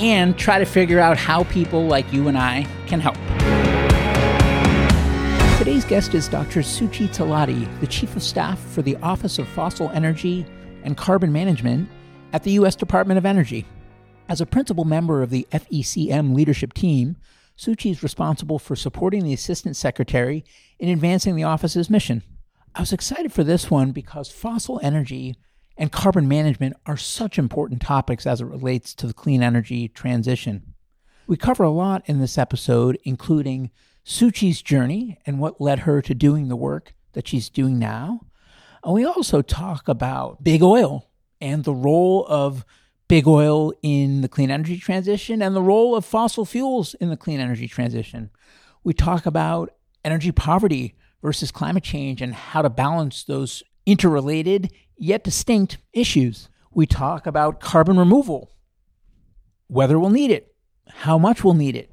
and try to figure out how people like you and I can help. Today's guest is Dr. Suchi Talati, the Chief of Staff for the Office of Fossil Energy and Carbon Management at the U.S. Department of Energy. As a principal member of the FECM leadership team, Suchi is responsible for supporting the Assistant Secretary in advancing the office's mission. I was excited for this one because fossil energy and carbon management are such important topics as it relates to the clean energy transition. We cover a lot in this episode, including Suchi's journey and what led her to doing the work that she's doing now. And we also talk about big oil and the role of big oil in the clean energy transition and the role of fossil fuels in the clean energy transition. We talk about energy poverty versus climate change and how to balance those interrelated yet distinct issues. We talk about carbon removal, whether we'll need it, how much we'll need it,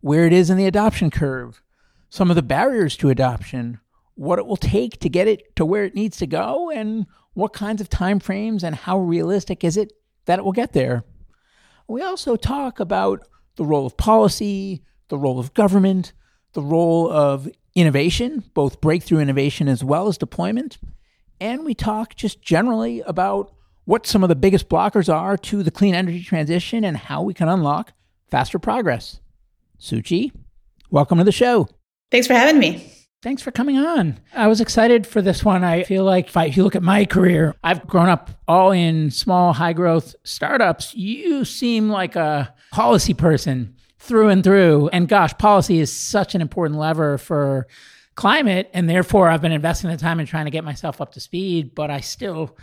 where it is in the adoption curve, some of the barriers to adoption, what it will take to get it to where it needs to go, and what kinds of timeframes and how realistic is it that it will get there. We also talk about the role of policy, the role of government, the role of innovation, both breakthrough innovation as well as deployment. And we talk just generally about what some of the biggest blockers are to the clean energy transition and how we can unlock faster progress. Suchi, welcome to the show. Thanks for having me. Thanks for coming on. I was excited for this one. I feel like if you look at my career, I've grown up all in small, high-growth startups. You seem like a policy person through and through. And gosh, policy is such an important lever for climate, and therefore I've been investing the time in trying to get myself up to speed, but I still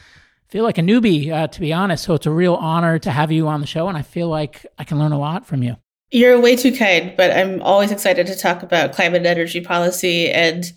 feel like a newbie, to be honest. So it's a real honor to have you on the show, and I feel like I can learn a lot from you. You're way too kind, but I'm always excited to talk about climate and energy policy, and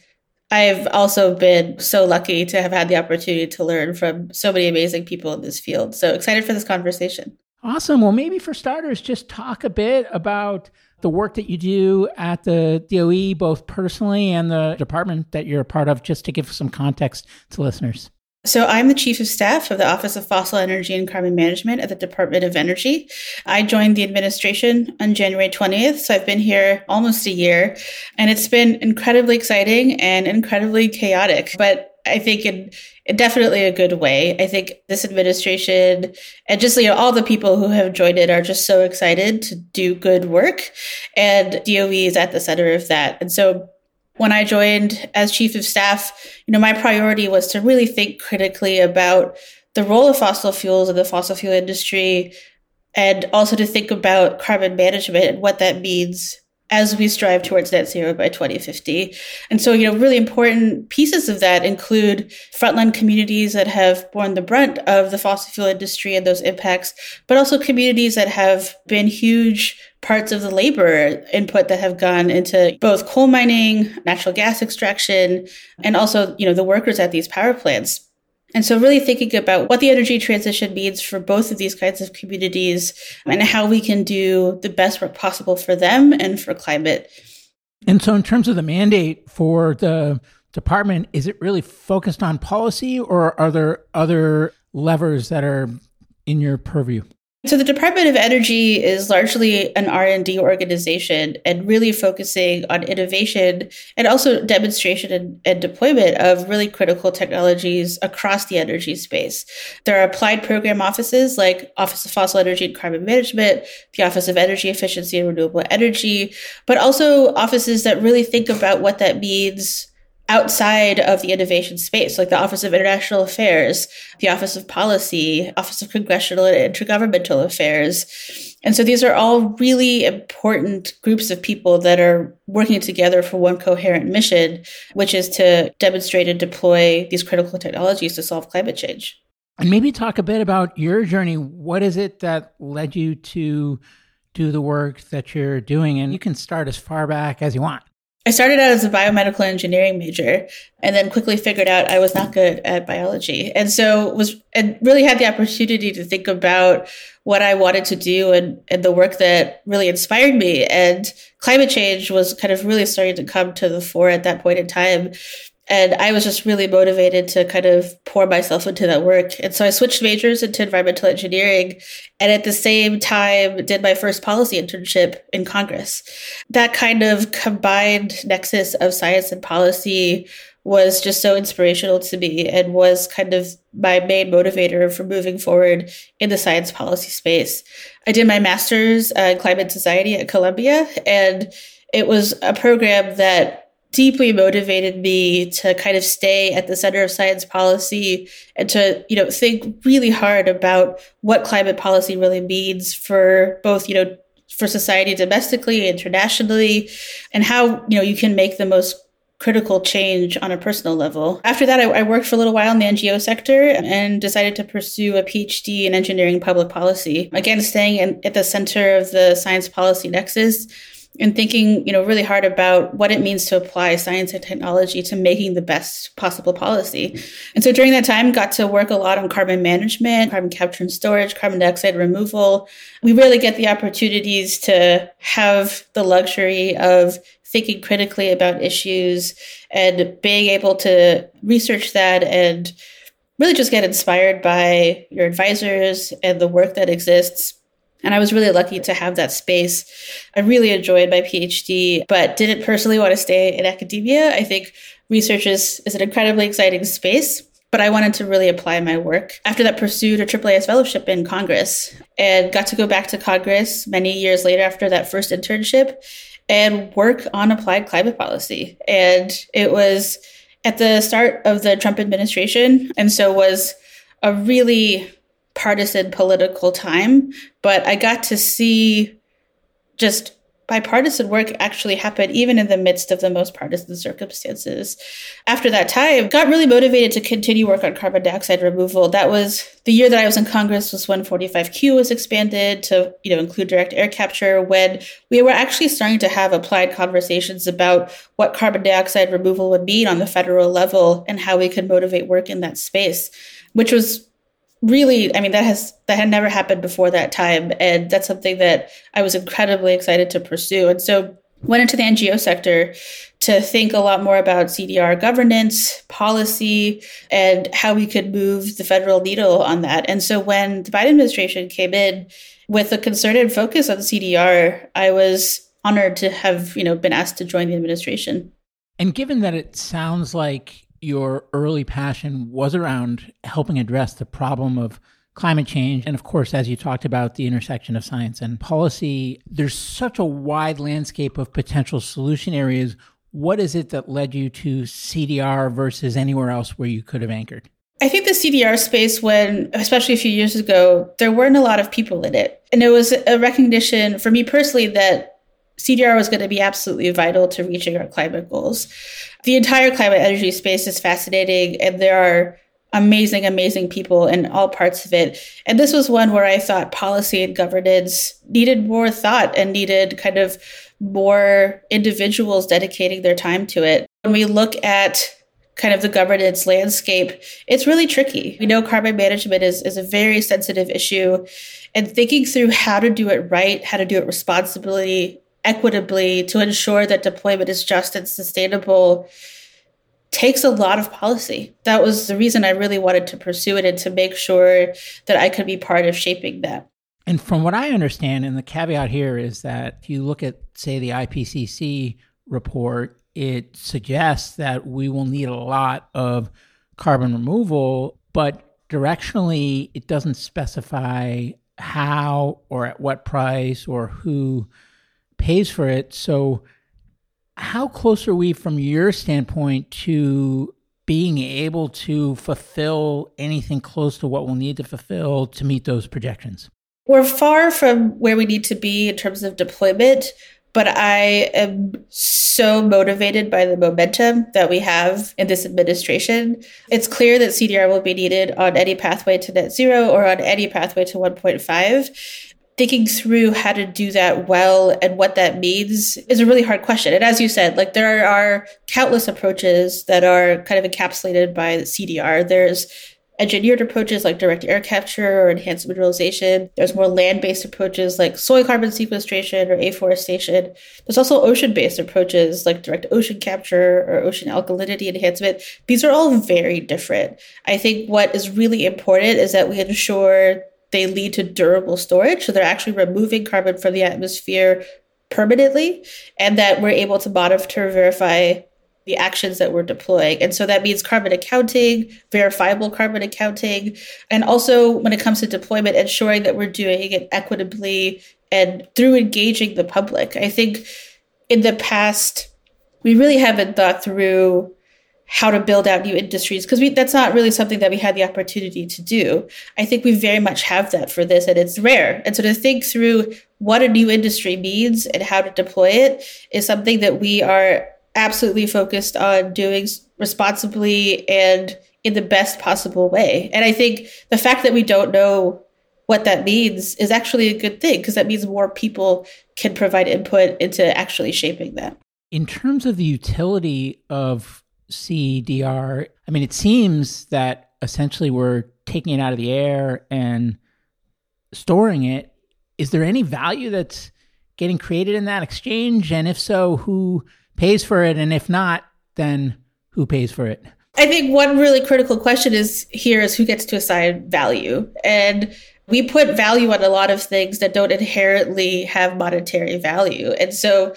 I've also been so lucky to have had the opportunity to learn from so many amazing people in this field. So excited for this conversation. Awesome. Well, maybe for starters, just talk a bit about the work that you do at the DOE, both personally and the department that you're a part of, just to give some context to listeners. So I'm the Chief of Staff of the Office of Fossil Energy and Carbon Management at the Department of Energy. I joined the administration on January 20th, so I've been here almost a year, and it's been incredibly exciting and incredibly chaotic, but I think in definitely a good way. I think this administration and just, all the people who have joined it are just so excited to do good work. And DOE is at the center of that. And so when I joined as Chief of Staff, my priority was to really think critically about the role of fossil fuels and the fossil fuel industry, and also to think about carbon management and what that means as we strive towards net zero by 2050. And so, really important pieces of that include frontline communities that have borne the brunt of the fossil fuel industry and those impacts, but also communities that have been huge parts of the labor input that have gone into both coal mining, natural gas extraction, and also, the workers at these power plants. And so really thinking about what the energy transition means for both of these kinds of communities and how we can do the best work possible for them and for climate. And so in terms of the mandate for the department, is it really focused on policy, or are there other levers that are in your purview? So the Department of Energy is largely an R&D organization and really focusing on innovation and also demonstration and deployment of really critical technologies across the energy space. There are applied program offices like Office of Fossil Energy and Carbon Management, the Office of Energy Efficiency and Renewable Energy, but also offices that really think about what that means outside of the innovation space, like the Office of International Affairs, the Office of Policy, Office of Congressional and Intergovernmental Affairs. And so these are all really important groups of people that are working together for one coherent mission, which is to demonstrate and deploy these critical technologies to solve climate change. And maybe talk a bit about your journey. What is it that led you to do the work that you're doing? And you can start as far back as you want. I started out as a biomedical engineering major and then quickly figured out I was not good at biology. And so really had the opportunity to think about what I wanted to do and the work that really inspired me. And climate change was kind of really starting to come to the fore at that point in time. And I was just really motivated to kind of pour myself into that work. And so I switched majors into environmental engineering, and at the same time did my first policy internship in Congress. That kind of combined nexus of science and policy was just so inspirational to me and was kind of my main motivator for moving forward in the science policy space. I did my master's in climate society at Columbia, and it was a program that deeply motivated me to kind of stay at the center of science policy and to, think really hard about what climate policy really means for both, for society domestically, internationally, and how, you can make the most critical change on a personal level. After that, I worked for a little while in the NGO sector and decided to pursue a PhD in engineering public policy. Again, staying at the center of the science policy nexus, and thinking, really hard about what it means to apply science and technology to making the best possible policy. And so during that time, got to work a lot on carbon management, carbon capture and storage, carbon dioxide removal. We really get the opportunities to have the luxury of thinking critically about issues and being able to research that and really just get inspired by your advisors and the work that exists. And I was really lucky to have that space. I really enjoyed my PhD, but didn't personally want to stay in academia. I think research is an incredibly exciting space, but I wanted to really apply my work. After that, pursued a AAAS fellowship in Congress and got to go back to Congress many years later after that first internship and work on applied climate policy. And it was at the start of the Trump administration, and so was a really partisan political time, but I got to see just bipartisan work actually happen even in the midst of the most partisan circumstances. After that time, got really motivated to continue work on carbon dioxide removal. That was the year that I was in Congress was when 45Q was expanded to include direct air capture, when we were actually starting to have applied conversations about what carbon dioxide removal would mean on the federal level and how we could motivate work in that space, which was really, that had never happened before that time. And that's something that I was incredibly excited to pursue. And so went into the NGO sector to think a lot more about CDR governance, policy, and how we could move the federal needle on that. And so when the Biden administration came in with a concerted focus on CDR, I was honored to have, been asked to join the administration. And given that it sounds like your early passion was around helping address the problem of climate change. And of course, as you talked about, the intersection of science and policy, there's such a wide landscape of potential solution areas. What is it that led you to CDR versus anywhere else where you could have anchored? I think the CDR space, especially a few years ago, there weren't a lot of people in it. And it was a recognition for me personally that CDR was going to be absolutely vital to reaching our climate goals. The entire climate energy space is fascinating, and there are amazing, amazing people in all parts of it. And this was one where I thought policy and governance needed more thought and needed kind of more individuals dedicating their time to it. When we look at kind of the governance landscape, it's really tricky. We know carbon management is a very sensitive issue, and thinking through how to do it right, how to do it responsibly, equitably, to ensure that deployment is just and sustainable takes a lot of policy. That was the reason I really wanted to pursue it and to make sure that I could be part of shaping that. And from what I understand, and the caveat here is that if you look at, say, the IPCC report, it suggests that we will need a lot of carbon removal, but directionally, it doesn't specify how or at what price or who pays for it. So how close are we from your standpoint to being able to fulfill anything close to what we'll need to fulfill to meet those projections? We're far from where we need to be in terms of deployment, but I am so motivated by the momentum that we have in this administration. It's clear that CDR will be needed on any pathway to net zero or on any pathway to 1.5. Thinking through how to do that well and what that means is a really hard question. And as you said, like, there are countless approaches that are kind of encapsulated by the CDR. There's engineered approaches like direct air capture or enhanced mineralization. There's more land-based approaches like soil carbon sequestration or afforestation. There's also ocean-based approaches like direct ocean capture or ocean alkalinity enhancement. These are all very different. I think what is really important is that we ensure they lead to durable storage. So they're actually removing carbon from the atmosphere permanently, and that we're able to monitor, verify the actions that we're deploying. And so that means carbon accounting, verifiable carbon accounting, and also when it comes to deployment, ensuring that we're doing it equitably and through engaging the public. I think in the past, we really haven't thought through how to build out new industries, because that's not really something that we had the opportunity to do. I think we very much have that for this, and it's rare. And so to think through what a new industry means and how to deploy it is something that we are absolutely focused on doing responsibly and in the best possible way. And I think the fact that we don't know what that means is actually a good thing, because that means more people can provide input into actually shaping that. In terms of the utility of CDR, I mean, it seems that essentially we're taking it out of the air and storing it. Is there any value that's getting created in that exchange? And if so, who pays for it? And if not, then who pays for it? I think one really critical question is who gets to assign value. And we put value on a lot of things that don't inherently have monetary value. And so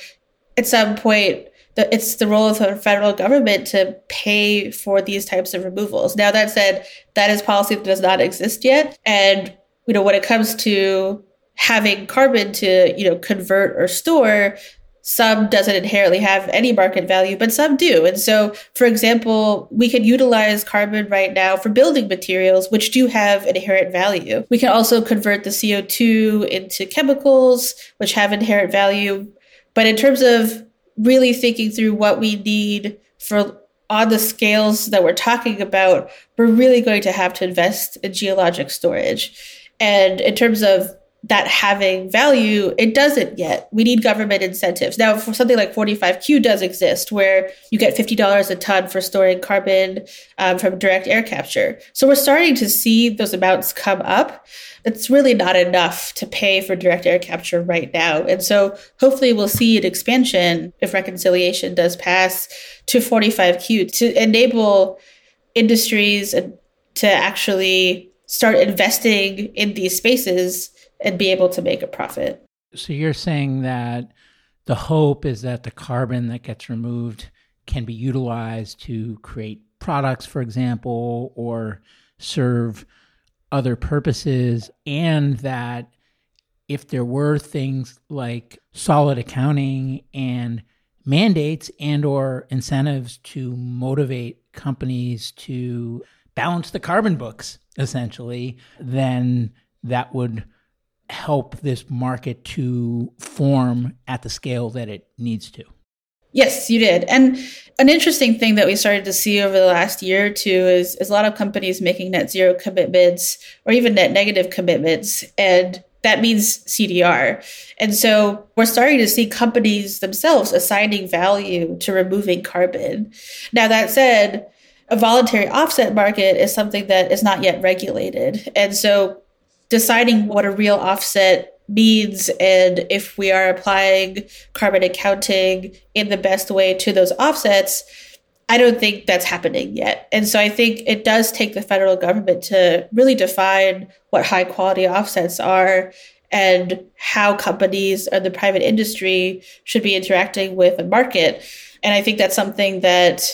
at some point, it's the role of the federal government to pay for these types of removals. Now, that said, that is policy that does not exist yet. And, when it comes to having carbon to, convert or store, some doesn't inherently have any market value, but some do. And so, for example, we can utilize carbon right now for building materials, which do have inherent value. We can also convert the CO2 into chemicals, which have inherent value. But in terms of really thinking through what we need for on the scales that we're talking about, we're really going to have to invest in geologic storage. And in terms of that having value, it doesn't yet. We need government incentives. Now, for something like 45Q does exist, where you get $50 a ton for storing carbon from direct air capture. So we're starting to see those amounts come up. It's really not enough to pay for direct air capture right now. And so hopefully we'll see an expansion, if reconciliation does pass, to 45Q to enable industries to actually start investing in these spaces and be able to make a profit. So you're saying that the hope is that the carbon that gets removed can be utilized to create products, for example, or serve other purposes, and that if there were things like solid accounting and mandates and or incentives to motivate companies to balance the carbon books, essentially, then that would help this market to form at the scale that it needs to. Yes, you did. And an interesting thing that we started to see over the last year or two is a lot of companies making net zero commitments or even net negative commitments. And that means CDR. And so we're starting to see companies themselves assigning value to removing carbon. Now, that said, a voluntary offset market is something that is not yet regulated. And so deciding what a real offset means and if we are applying carbon accounting in the best way to those offsets, I don't think that's happening yet. And so I think it does take the federal government to really define what high quality offsets are and how companies or the private industry should be interacting with the market. And I think that's something that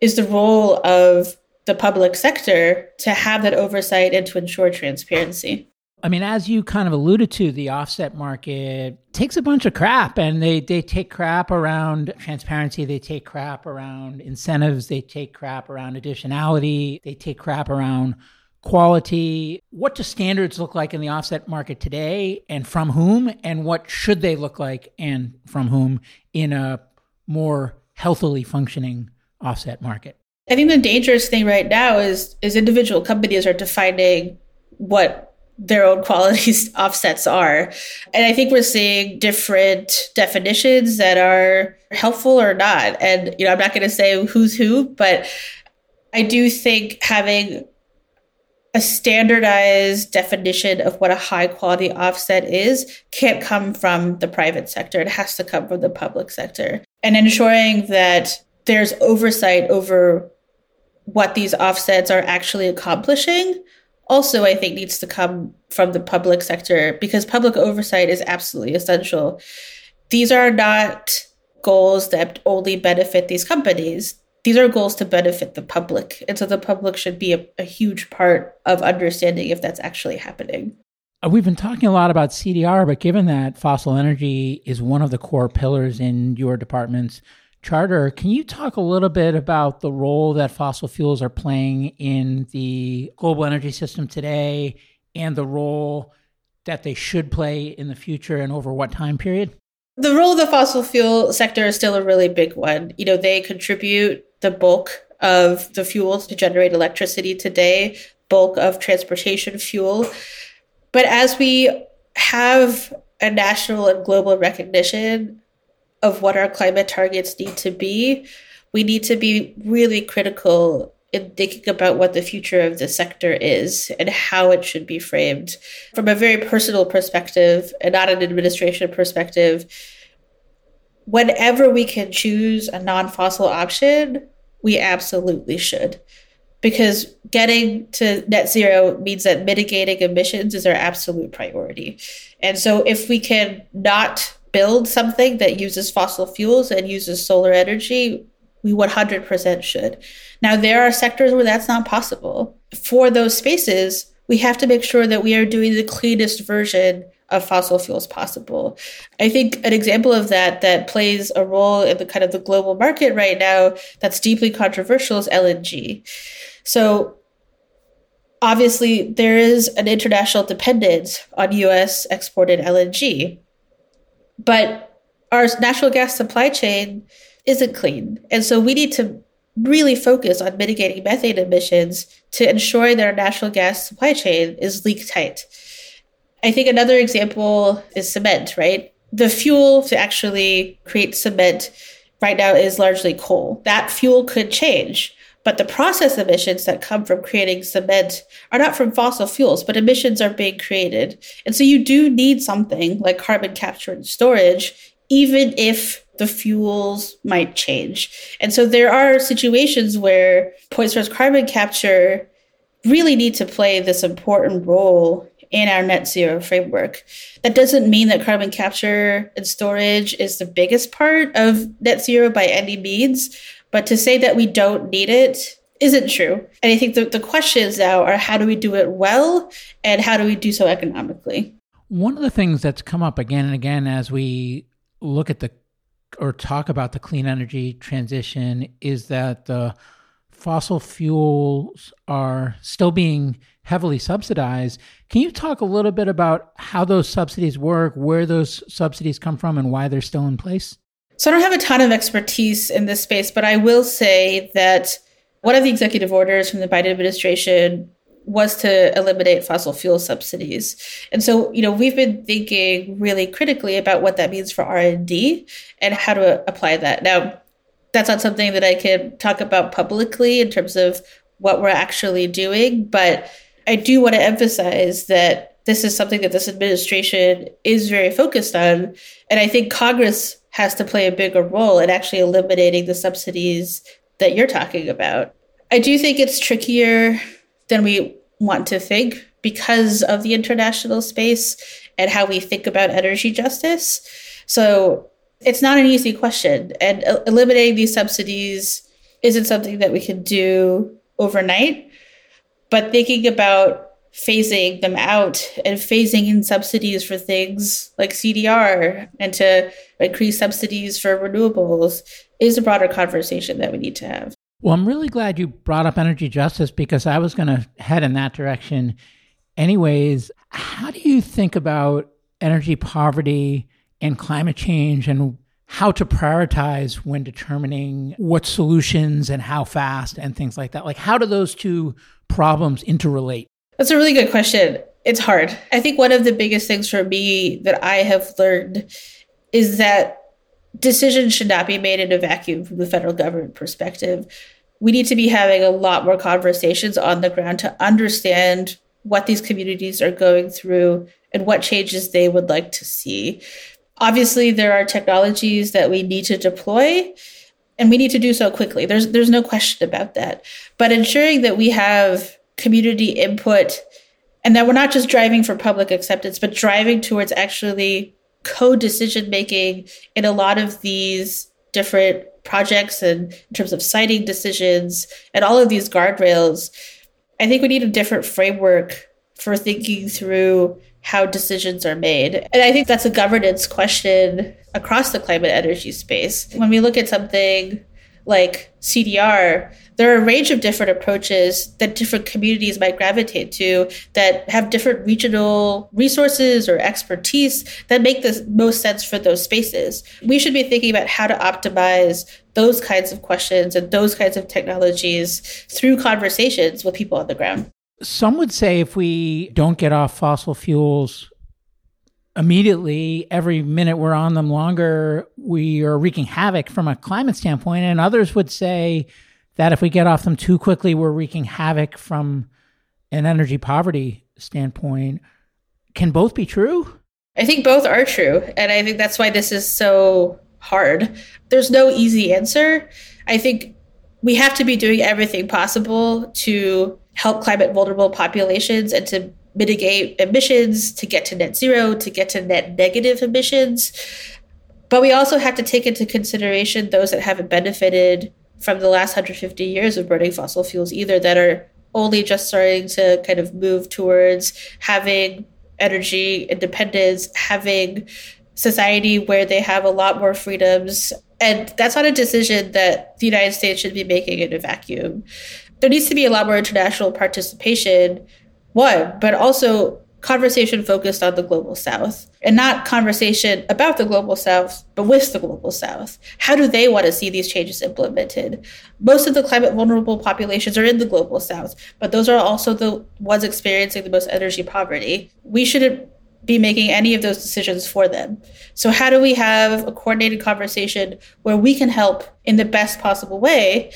is the role of the public sector to have that oversight and to ensure transparency. I mean, as you kind of alluded to, the offset market takes a bunch of crap, and they take crap around transparency. They take crap around incentives. They take crap around additionality. They take crap around quality. What do standards look like in the offset market today and from whom? And what should they look like and from whom in a more healthily functioning offset market? I think the dangerous thing right now is individual companies are defining what their own qualities offsets are. And I think we're seeing different definitions that are helpful or not. And, you know, I'm not going to say who's who, but I do think having a standardized definition of what a high quality offset is can't come from the private sector. It has to come from the public sector. And ensuring that there's oversight over what these offsets are actually accomplishing also, I think, needs to come from the public sector, because public oversight is absolutely essential. These are not goals that only benefit these companies. These are goals to benefit the public. And so the public should be a huge part of understanding if that's actually happening. We've been talking a lot about CDR, but given that fossil energy is one of the core pillars in your department's charter, can you talk a little bit about the role that fossil fuels are playing in the global energy system today and the role that they should play in the future and over what time period? The role of the fossil fuel sector is still a really big one. You know, they contribute the bulk of the fuel to generate electricity today, bulk of transportation fuel. But as we have a national and global recognition of what our climate targets need to be, we need to be really critical in thinking about what the future of the sector is and how it should be framed. From a very personal perspective and not an administration perspective, whenever we can choose a non-fossil option, we absolutely should. Because getting to net zero means that mitigating emissions is our absolute priority. And so if we can not build something that uses fossil fuels and uses solar energy, we 100% should. Now, there are sectors where that's not possible. For those spaces, we have to make sure that we are doing the cleanest version of fossil fuels possible. I think an example of that plays a role in the kind of the global market right now that's deeply controversial is LNG. So obviously, there is an international dependence on U.S. exported LNG. But our natural gas supply chain isn't clean. And so we need to really focus on mitigating methane emissions to ensure that our natural gas supply chain is leak tight. I think another example is cement, right? The fuel to actually create cement right now is largely coal. That fuel could change, but the process emissions that come from creating cement are not from fossil fuels, but emissions are being created. And so you do need something like carbon capture and storage, even if the fuels might change. And so there are situations where point source carbon capture really need to play this important role in our net zero framework. That doesn't mean that carbon capture and storage is the biggest part of net zero by any means, but to say that we don't need it isn't true. And I think the questions now are how do we do it well and how do we do so economically? One of the things that's come up again and again as we look at or talk about the clean energy transition is that the fossil fuels are still being heavily subsidized. Can you talk a little bit about how those subsidies work, where those subsidies come from, and why they're still in place? So I don't have a ton of expertise in this space, but I will say that one of the executive orders from the Biden administration was to eliminate fossil fuel subsidies. And so, you know, we've been thinking really critically about what that means for R&D and how to apply that. Now, that's not something that I can talk about publicly in terms of what we're actually doing, but I do want to emphasize that this is something that this administration is very focused on. And I think Congress has to play a bigger role in actually eliminating the subsidies that you're talking about. I do think it's trickier than we want to think because of the international space and how we think about energy justice. So it's not an easy question. And eliminating these subsidies isn't something that we can do overnight. But thinking about phasing them out and phasing in subsidies for things like CDR and to increase subsidies for renewables is a broader conversation that we need to have. Well, I'm really glad you brought up energy justice because I was going to head in that direction. Anyways, how do you think about energy poverty and climate change and how to prioritize when determining what solutions and how fast and things like that? Like, how do those two problems interrelate? That's a really good question. It's hard. I think one of the biggest things for me that I have learned is that decisions should not be made in a vacuum from the federal government perspective. We need to be having a lot more conversations on the ground to understand what these communities are going through and what changes they would like to see. Obviously, there are technologies that we need to deploy, and we need to do so quickly. There's no question about that. But ensuring that we have community input and that we're not just driving for public acceptance, but driving towards actually co-decision making in a lot of these different projects and in terms of siting decisions and all of these guardrails. I think we need a different framework for thinking through how decisions are made. And I think that's a governance question across the climate energy space. When we look at something like CDR, there are a range of different approaches that different communities might gravitate to that have different regional resources or expertise that make the most sense for those spaces. We should be thinking about how to optimize those kinds of questions and those kinds of technologies through conversations with people on the ground. Some would say if we don't get off fossil fuels immediately, every minute we're on them longer, we are wreaking havoc from a climate standpoint. And others would say that if we get off them too quickly, we're wreaking havoc from an energy poverty standpoint. Can both be true? I think both are true. And I think that's why this is so hard. There's no easy answer. I think we have to be doing everything possible to help climate vulnerable populations and to mitigate emissions, to get to net zero, to get to net negative emissions. But we also have to take into consideration those that haven't benefited from the last 150 years of burning fossil fuels either, that are only just starting to kind of move towards having energy independence, having society where they have a lot more freedoms. And that's not a decision that the United States should be making in a vacuum. There needs to be a lot more international participation, one, but also conversation focused on the global South, and not conversation about the global South, but with the global South. How do they want to see these changes implemented? Most of the climate vulnerable populations are in the global South, but those are also the ones experiencing the most energy poverty. We shouldn't be making any of those decisions for them. So how do we have a coordinated conversation where we can help in the best possible way,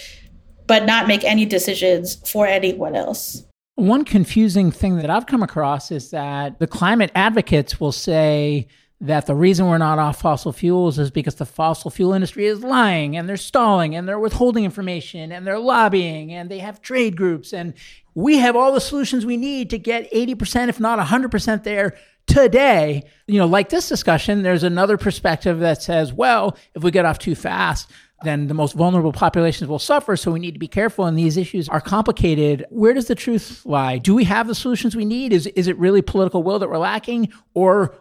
but not make any decisions for anyone else? One confusing thing that I've come across is that the climate advocates will say that the reason we're not off fossil fuels is because the fossil fuel industry is lying and they're stalling and they're withholding information and they're lobbying and they have trade groups and we have all the solutions we need to get 80%, if not 100% there today. You know, like this discussion, there's another perspective that says, well, if we get off too fast, then the most vulnerable populations will suffer. So we need to be careful. And these issues are complicated. Where does the truth lie? Do we have the solutions we need? Is it really political will that we're lacking? Or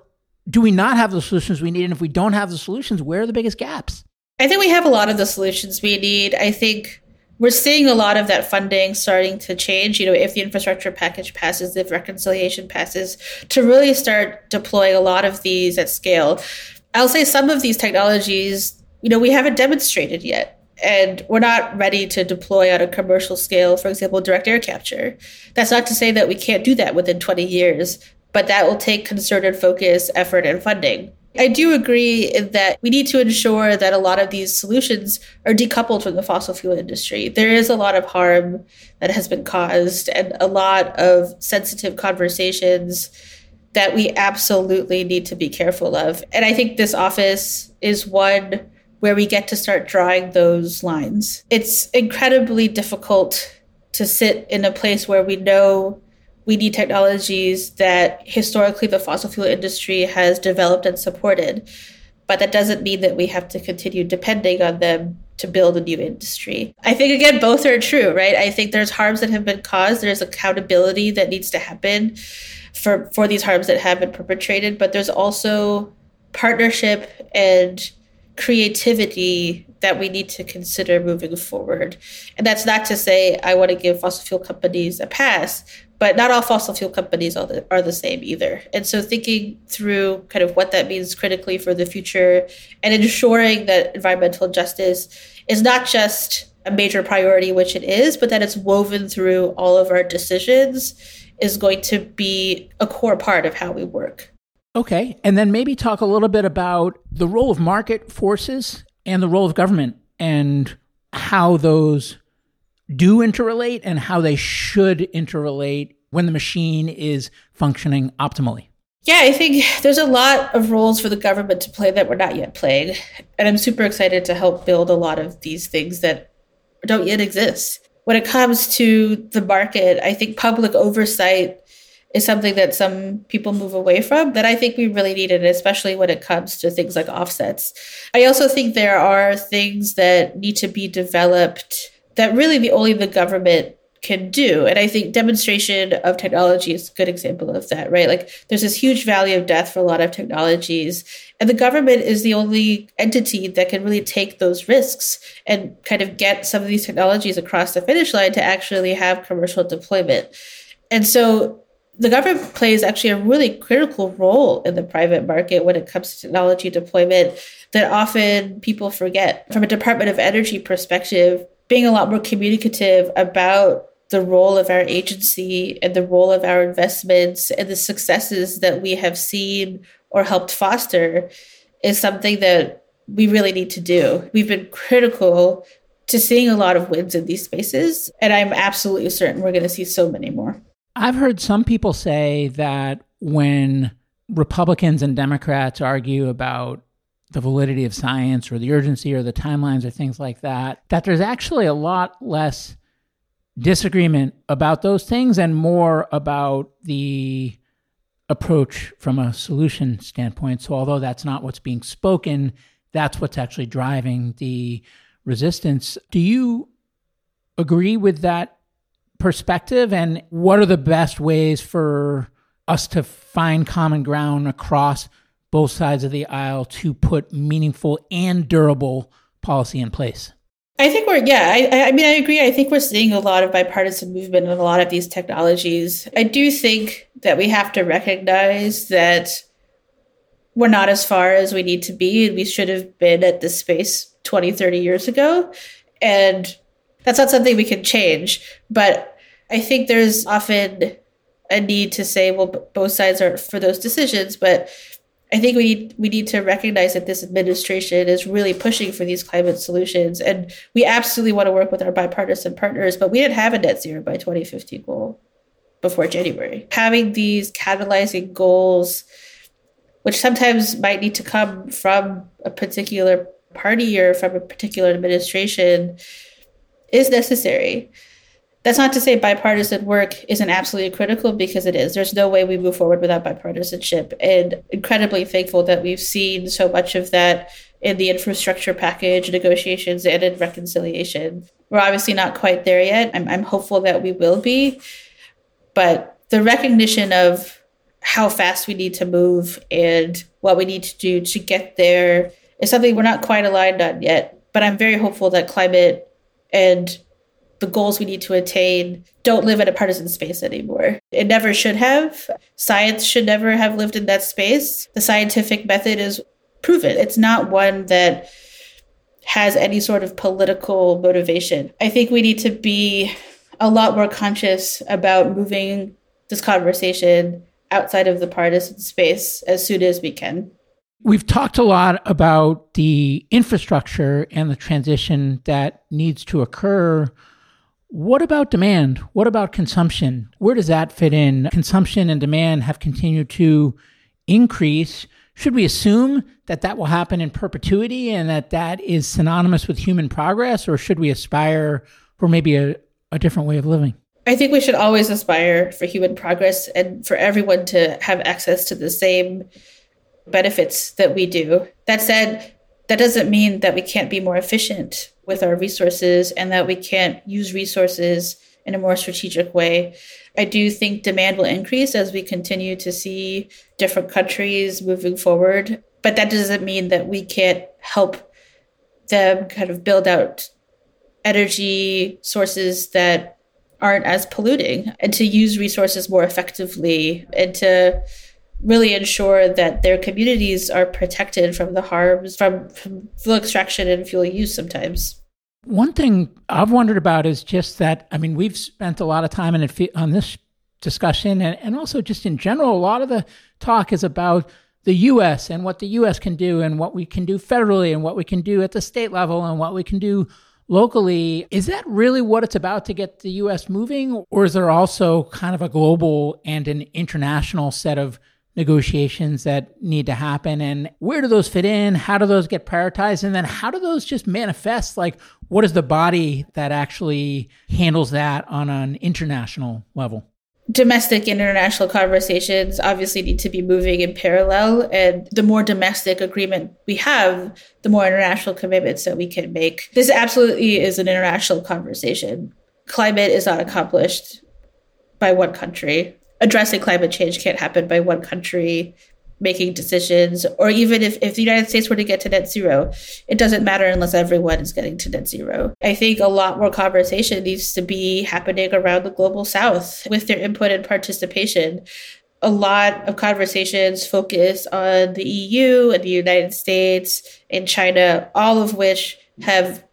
do we not have the solutions we need? And if we don't have the solutions, where are the biggest gaps? I think we have a lot of the solutions we need. I think we're seeing a lot of that funding starting to change, you know, if the infrastructure package passes, if reconciliation passes, to really start deploying a lot of these at scale. I'll say some of these technologies, you know, we haven't demonstrated yet. And we're not ready to deploy on a commercial scale, for example, direct air capture. That's not to say that we can't do that within 20 years, but that will take concerted focus, effort, and funding. I do agree that we need to ensure that a lot of these solutions are decoupled from the fossil fuel industry. There is a lot of harm that has been caused and a lot of sensitive conversations that we absolutely need to be careful of. And I think this office is one where we get to start drawing those lines. It's incredibly difficult to sit in a place where we know we need technologies that historically the fossil fuel industry has developed and supported, but that doesn't mean that we have to continue depending on them to build a new industry. I think, again, both are true, right? I think there's harms that have been caused. There's accountability that needs to happen for these harms that have been perpetrated, but there's also partnership and creativity that we need to consider moving forward. And that's not to say I want to give fossil fuel companies a pass, but not all fossil fuel companies are the same either. And so thinking through kind of what that means critically for the future and ensuring that environmental justice is not just a major priority, which it is, but that it's woven through all of our decisions is going to be a core part of how we work. Okay. And then maybe talk a little bit about the role of market forces and the role of government and how those do interrelate and how they should interrelate when the machine is functioning optimally. Yeah, I think there's a lot of roles for the government to play that we're not yet playing. And I'm super excited to help build a lot of these things that don't yet exist. When it comes to the market, I think public oversight is something that some people move away from that I think we really need it, especially when it comes to things like offsets. I also think there are things that need to be developed that really only the government can do. And I think demonstration of technology is a good example of that, right? Like there's this huge valley of death for a lot of technologies, and the government is the only entity that can really take those risks and kind of get some of these technologies across the finish line to actually have commercial deployment. And so the government plays actually a really critical role in the private market when it comes to technology deployment that often people forget. From a Department of Energy perspective, being a lot more communicative about the role of our agency and the role of our investments and the successes that we have seen or helped foster is something that we really need to do. We've been critical to seeing a lot of wins in these spaces, and I'm absolutely certain we're going to see so many more. I've heard some people say that when Republicans and Democrats argue about the validity of science or the urgency or the timelines or things like that, that there's actually a lot less disagreement about those things and more about the approach from a solution standpoint. So although that's not what's being spoken, that's what's actually driving the resistance. Do you agree with that perspective, and what are the best ways for us to find common ground across both sides of the aisle to put meaningful and durable policy in place? I think I agree. I think we're seeing a lot of bipartisan movement in a lot of these technologies. I do think that we have to recognize that we're not as far as we need to be, and we should have been at this space 20, 30 years ago. And that's not something we can change, but I think there's often a need to say, well, both sides are for those decisions, but I think we need to recognize that this administration is really pushing for these climate solutions, and we absolutely want to work with our bipartisan partners, but we didn't have a net zero by 2050 goal before January. Having these catalyzing goals, which sometimes might need to come from a particular party or from a particular administration, is necessary. That's not to say bipartisan work isn't absolutely critical, because it is. There's no way we move forward without bipartisanship. And incredibly thankful that we've seen so much of that in the infrastructure package negotiations and in reconciliation. We're obviously not quite there yet. I'm hopeful that we will be. But the recognition of how fast we need to move and what we need to do to get there is something we're not quite aligned on yet. But I'm very hopeful that climate and the goals we need to attain don't live in a partisan space anymore. It never should have. Science should never have lived in that space. The scientific method is proven. It's not one that has any sort of political motivation. I think we need to be a lot more conscious about moving this conversation outside of the partisan space as soon as we can. We've talked a lot about the infrastructure and the transition that needs to occur. What about demand? What about consumption? Where does that fit in? Consumption and demand have continued to increase. Should we assume that that will happen in perpetuity and that that is synonymous with human progress, or should we aspire for maybe a different way of living? I think we should always aspire for human progress and for everyone to have access to the same benefits that we do. That said, that doesn't mean that we can't be more efficient with our resources and that we can't use resources in a more strategic way. I do think demand will increase as we continue to see different countries moving forward, but that doesn't mean that we can't help them kind of build out energy sources that aren't as polluting and to use resources more effectively and to really ensure that their communities are protected from the harms from fuel extraction and fuel use sometimes. One thing I've wondered about is just that, I mean, we've spent a lot of time on this discussion and also just in general, a lot of the talk is about the U.S. and what the U.S. can do and what we can do federally and what we can do at the state level and what we can do locally. Is that really what it's about to get the U.S. moving? Or is there also kind of a global and an international set of negotiations that need to happen? And where do those fit in? How do those get prioritized? And then how do those just manifest? Like, what is the body that actually handles that on an international level? Domestic and international conversations obviously need to be moving in parallel. And the more domestic agreement we have, the more international commitments that we can make. This absolutely is an international conversation. Climate is not accomplished by one country. Addressing climate change can't happen by one country making decisions, or even if the United States were to get to net zero, it doesn't matter unless everyone is getting to net zero. I think a lot more conversation needs to be happening around the global south with their input and participation. A lot of conversations focus on the EU and the United States and China, all of which have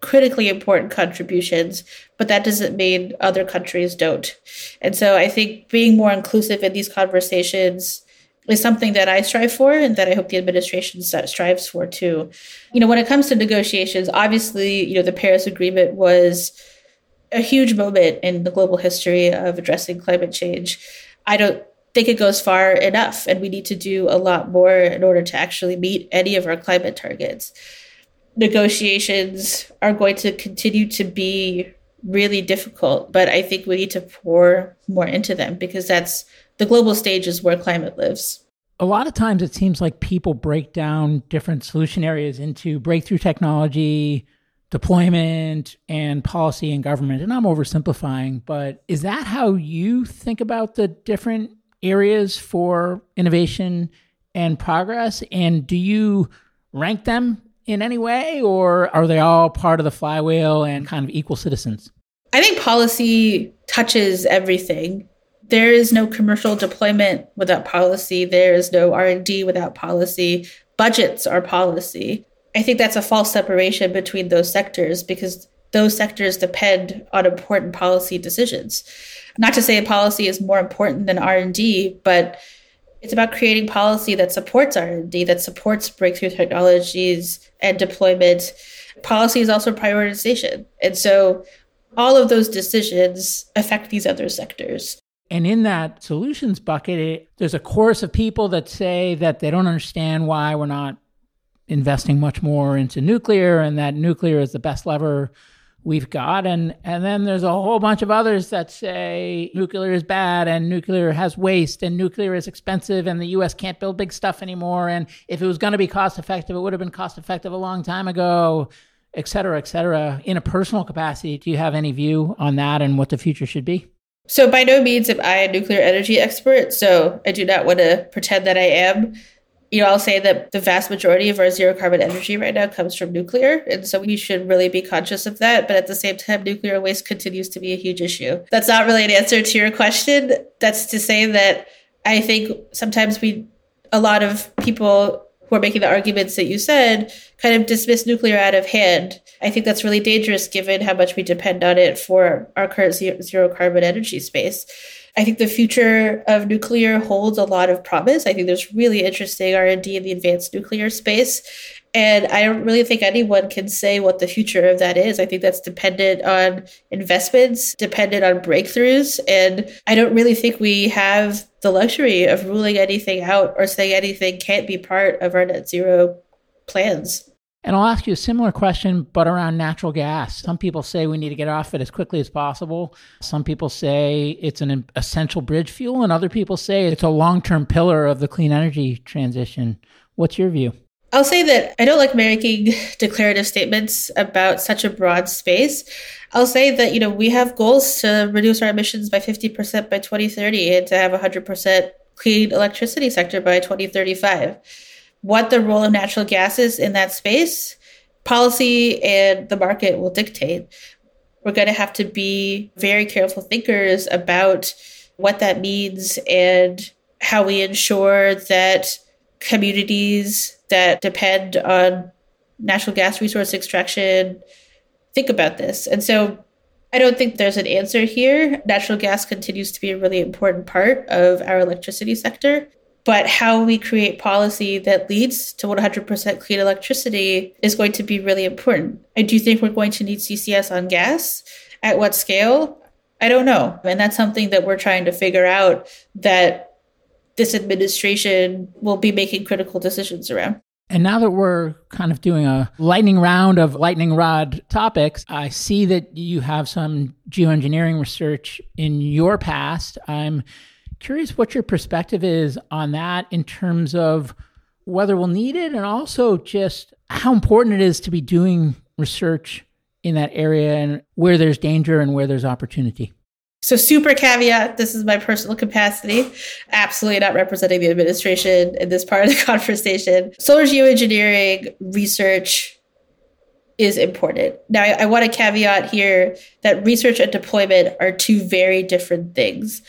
critically important contributions, but that doesn't mean other countries don't. And so I think being more inclusive in these conversations is something that I strive for and that I hope the administration strives for too. You know, when it comes to negotiations, obviously, you know, the Paris Agreement was a huge moment in the global history of addressing climate change. I don't think it goes far enough, and we need to do a lot more in order to actually meet any of our climate targets. Negotiations are going to continue to be really difficult, but I think we need to pour more into them because that's the global stage is where climate lives. A lot of times it seems like people break down different solution areas into breakthrough technology, deployment, and policy and government. And I'm oversimplifying, but is that how you think about the different areas for innovation and progress? And do you rank them in any way, or are they all part of the flywheel and kind of equal citizens? I think policy touches everything. There is no commercial deployment without policy. There is no R&D without policy. Budgets are policy. I think that's a false separation between those sectors because those sectors depend on important policy decisions. Not to say policy is more important than R&D, but it's about creating policy that supports R&D, that supports breakthrough technologies and deployment. Policy is also prioritization. And so all of those decisions affect these other sectors. And in that solutions bucket, there's a chorus of people that say that they don't understand why we're not investing much more into nuclear and that nuclear is the best lever we've got. And then there's a whole bunch of others that say nuclear is bad and nuclear has waste and nuclear is expensive and the U.S. can't build big stuff anymore. And if it was going to be cost effective, it would have been cost effective a long time ago, et cetera, et cetera. In a personal capacity, do you have any view on that and what the future should be? So by no means am I a nuclear energy expert, so I do not want to pretend that I am. I'll say that the vast majority of our zero carbon energy right now comes from nuclear. And so we should really be conscious of that. But at the same time, nuclear waste continues to be a huge issue. That's not really an answer to your question. That's to say that I think sometimes a lot of people who are making the arguments that you said kind of dismiss nuclear out of hand. I think that's really dangerous given how much we depend on it for our current zero carbon energy space. I think the future of nuclear holds a lot of promise. I think there's really interesting R&D in the advanced nuclear space. And I don't really think anyone can say what the future of that is. I think that's dependent on investments, dependent on breakthroughs. And I don't really think we have the luxury of ruling anything out or saying anything can't be part of our net zero plans. And I'll ask you a similar question, but around natural gas. Some people say we need to get off it as quickly as possible. Some people say it's an essential bridge fuel, and other people say it's a long-term pillar of the clean energy transition. What's your view? I'll say that I don't like making declarative statements about such a broad space. I'll say that, we have goals to reduce our emissions by 50% by 2030 and to have 100% clean electricity sector by 2035. What the role of natural gas is in that space, policy and the market will dictate. We're going to have to be very careful thinkers about what that means and how we ensure that communities that depend on natural gas resource extraction think about this. And so I don't think there's an answer here. Natural gas continues to be a really important part of our electricity sector. But how we create policy that leads to 100% clean electricity is going to be really important. I do think we're going to need CCS on gas. At what scale? I don't know. And that's something that we're trying to figure out that this administration will be making critical decisions around. And now that we're kind of doing a lightning round of lightning rod topics, I see that you have some geoengineering research in your past. I'm curious what your perspective is on that in terms of whether we'll need it and also just how important it is to be doing research in that area and where there's danger and where there's opportunity. So super caveat, this is my personal capacity, absolutely not representing the administration in this part of the conversation. Solar geoengineering research is important. Now, I want to caveat here that research and deployment are two very different things.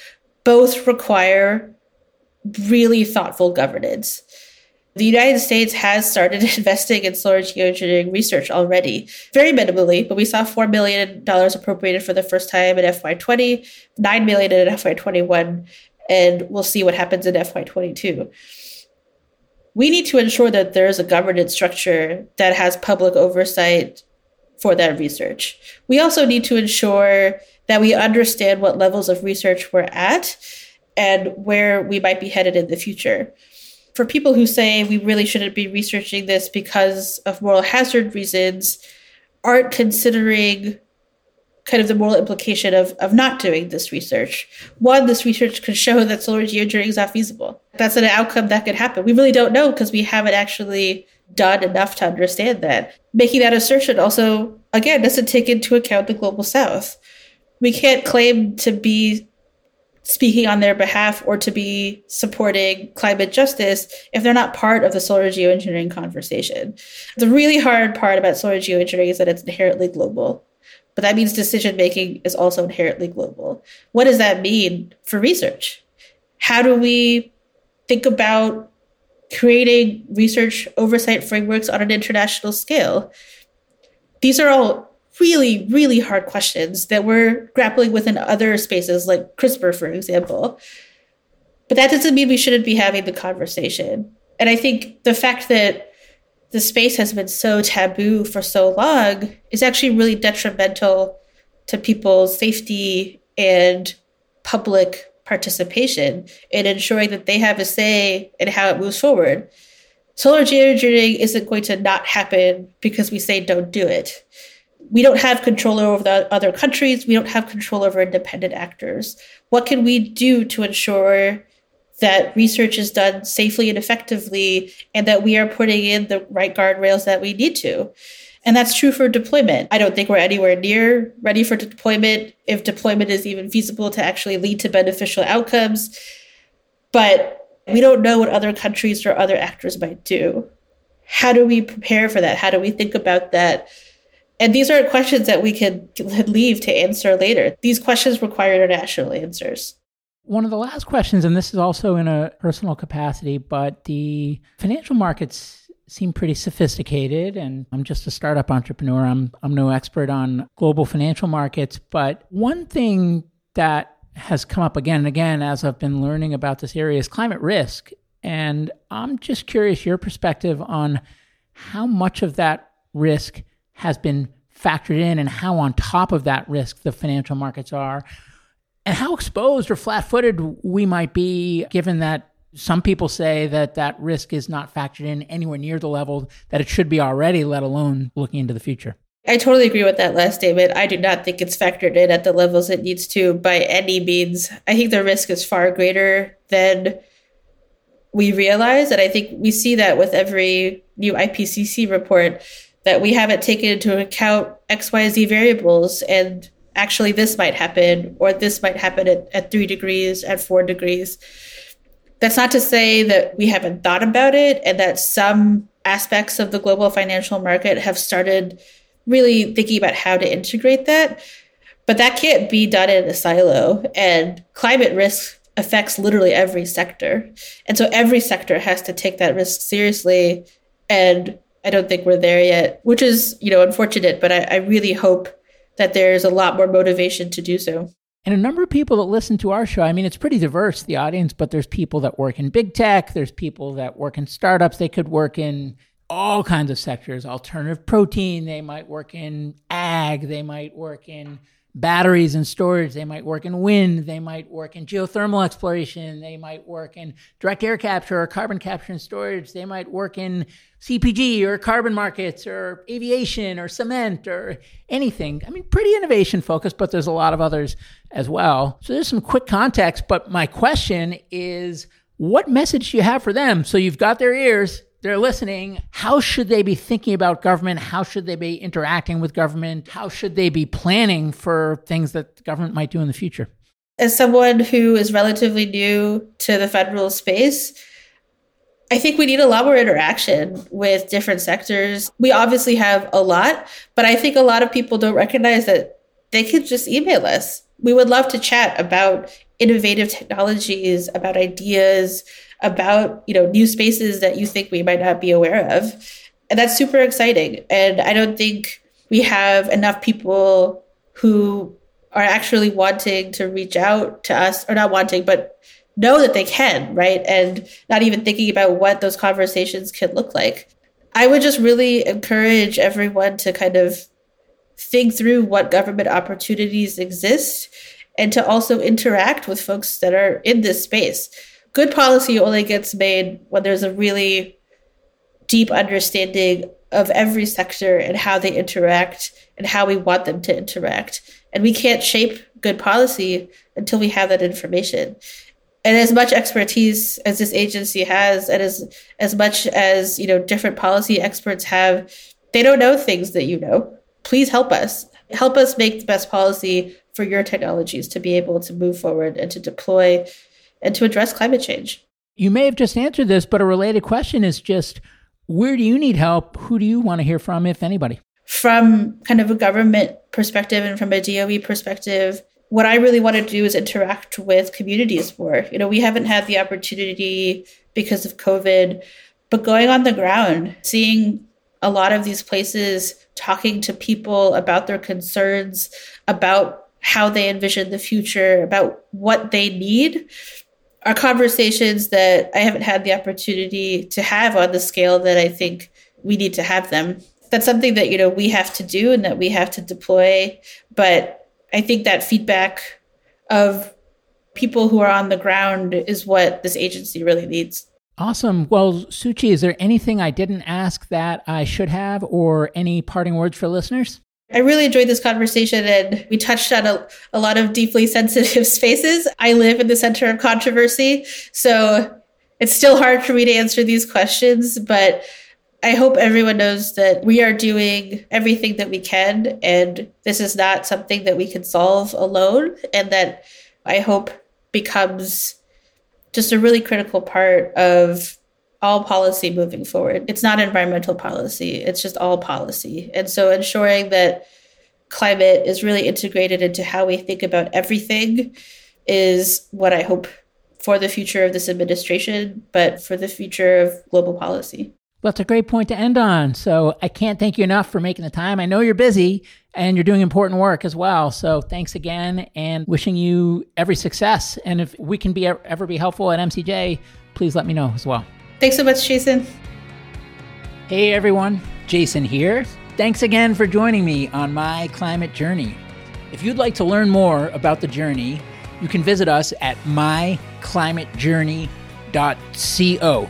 Both require really thoughtful governance. The United States has started investing in solar geoengineering research already, very minimally, but we saw $4 million appropriated for the first time in FY20, $9 million in FY21, and we'll see what happens in FY22. We need to ensure that there is a governance structure that has public oversight for that research. We also need to ensure that we understand what levels of research we're at and where we might be headed in the future. For people who say we really shouldn't be researching this because of moral hazard reasons, aren't considering kind of the moral implication of not doing this research. One, this research could show that solar geoengineering is not feasible. That's an outcome that could happen. We really don't know because we haven't actually done enough to understand that. Making that assertion also, again, doesn't take into account the global south. We can't claim to be speaking on their behalf or to be supporting climate justice if they're not part of the solar geoengineering conversation. The really hard part about solar geoengineering is that it's inherently global, but that means decision-making is also inherently global. What does that mean for research? How do we think about creating research oversight frameworks on an international scale? These are all really, really hard questions that we're grappling with in other spaces like CRISPR, for example. But that doesn't mean we shouldn't be having the conversation. And I think the fact that the space has been so taboo for so long is actually really detrimental to people's safety and public participation in ensuring that they have a say in how it moves forward. Solar geoengineering isn't going to not happen because we say don't do it. We don't have control over the other countries. We don't have control over independent actors. What can we do to ensure that research is done safely and effectively and that we are putting in the right guardrails that we need to? And that's true for deployment. I don't think we're anywhere near ready for deployment, if deployment is even feasible to actually lead to beneficial outcomes. But We don't know what other countries or other actors might do. How do we prepare for that? How do we think about that? And these are questions that we can leave to answer later. These questions require international answers. One of the last questions, and this is also in a personal capacity, but the financial markets seem pretty sophisticated. And I'm just a startup entrepreneur. I'm no expert on global financial markets. But one thing that has come up again and again as I've been learning about this area is climate risk. And I'm just curious your perspective on how much of that risk has been factored in and how on top of that risk the financial markets are, and how exposed or flat-footed we might be, given that some people say that that risk is not factored in anywhere near the level that it should be already, let alone looking into the future. I totally agree with that last statement. I do not think it's factored in at the levels it needs to by any means. I think the risk is far greater than we realize. And I think we see that with every new IPCC report, that we haven't taken into account XYZ variables, and actually this might happen, or this might happen at 3 degrees, at 4 degrees. That's not to say that we haven't thought about it and that some aspects of the global financial market have started really thinking about how to integrate that, but that can't be done in a silo. And climate risk affects literally every sector. And so every sector has to take that risk seriously. And I don't think we're there yet, which is, unfortunate, but I really hope that there's a lot more motivation to do so. And a number of people that listen to our show, it's pretty diverse, the audience, but there's people that work in big tech, there's people that work in startups, they could work in all kinds of sectors, alternative protein, they might work in ag, they might work in batteries and storage, they might work in wind, they might work in geothermal exploration, they might work in direct air capture or carbon capture and storage, they might work in CPG or carbon markets or aviation or cement or anything. Pretty innovation focused, but there's a lot of others as well. So there's some quick context, but my question is, what message do you have for them? So you've got their ears, they're listening. How should they be thinking about government? How should they be interacting with government? How should they be planning for things that the government might do in the future? As someone who is relatively new to the federal space, I think we need a lot more interaction with different sectors. We obviously have a lot, but I think a lot of people don't recognize that they could just email us. We would love to chat about innovative technologies, about ideas, about new spaces that you think we might not be aware of. And that's super exciting. And I don't think we have enough people who are actually wanting to reach out to us, or not wanting, but know that they can, right? And not even thinking about what those conversations could look like. I would just really encourage everyone to kind of think through what government opportunities exist and to also interact with folks that are in this space. Good policy only gets made when there's a really deep understanding of every sector and how they interact and how we want them to interact. And we can't shape good policy until we have that information. And as much expertise as this agency has, and as much as different policy experts have, they don't know things that you know. Please help us. Help us make the best policy for your technologies to be able to move forward and to deploy and to address climate change. You may have just answered this, but a related question is just, where do you need help? Who do you want to hear from, if anybody? From kind of a government perspective and from a DOE perspective, what I really want to do is interact with communities more. We haven't had the opportunity because of COVID, but going on the ground, seeing a lot of these places, talking to people about their concerns, about how they envision the future, about what they need, are conversations that I haven't had the opportunity to have on the scale that I think we need to have them. That's something that, we have to do and that we have to deploy. But I think that feedback of people who are on the ground is what this agency really needs. Awesome. Well, Suchi, is there anything I didn't ask that I should have, or any parting words for listeners? I really enjoyed this conversation, and we touched on a lot of deeply sensitive spaces. I live in the center of controversy, so it's still hard for me to answer these questions, but I hope everyone knows that we are doing everything that we can, and this is not something that we can solve alone, and that I hope becomes just a really critical part of all policy moving forward. It's not environmental policy. It's just all policy. And so ensuring that climate is really integrated into how we think about everything is what I hope for the future of this administration, but for the future of global policy. Well, it's a great point to end on. So I can't thank you enough for making the time. I know you're busy and you're doing important work as well. So thanks again and wishing you every success. And if we can ever be helpful at MCJ, please let me know as well. Thanks so much, Jason. Hey, everyone. Jason here. Thanks again for joining me on My Climate Journey. If you'd like to learn more about the journey, you can visit us at myclimatejourney.co.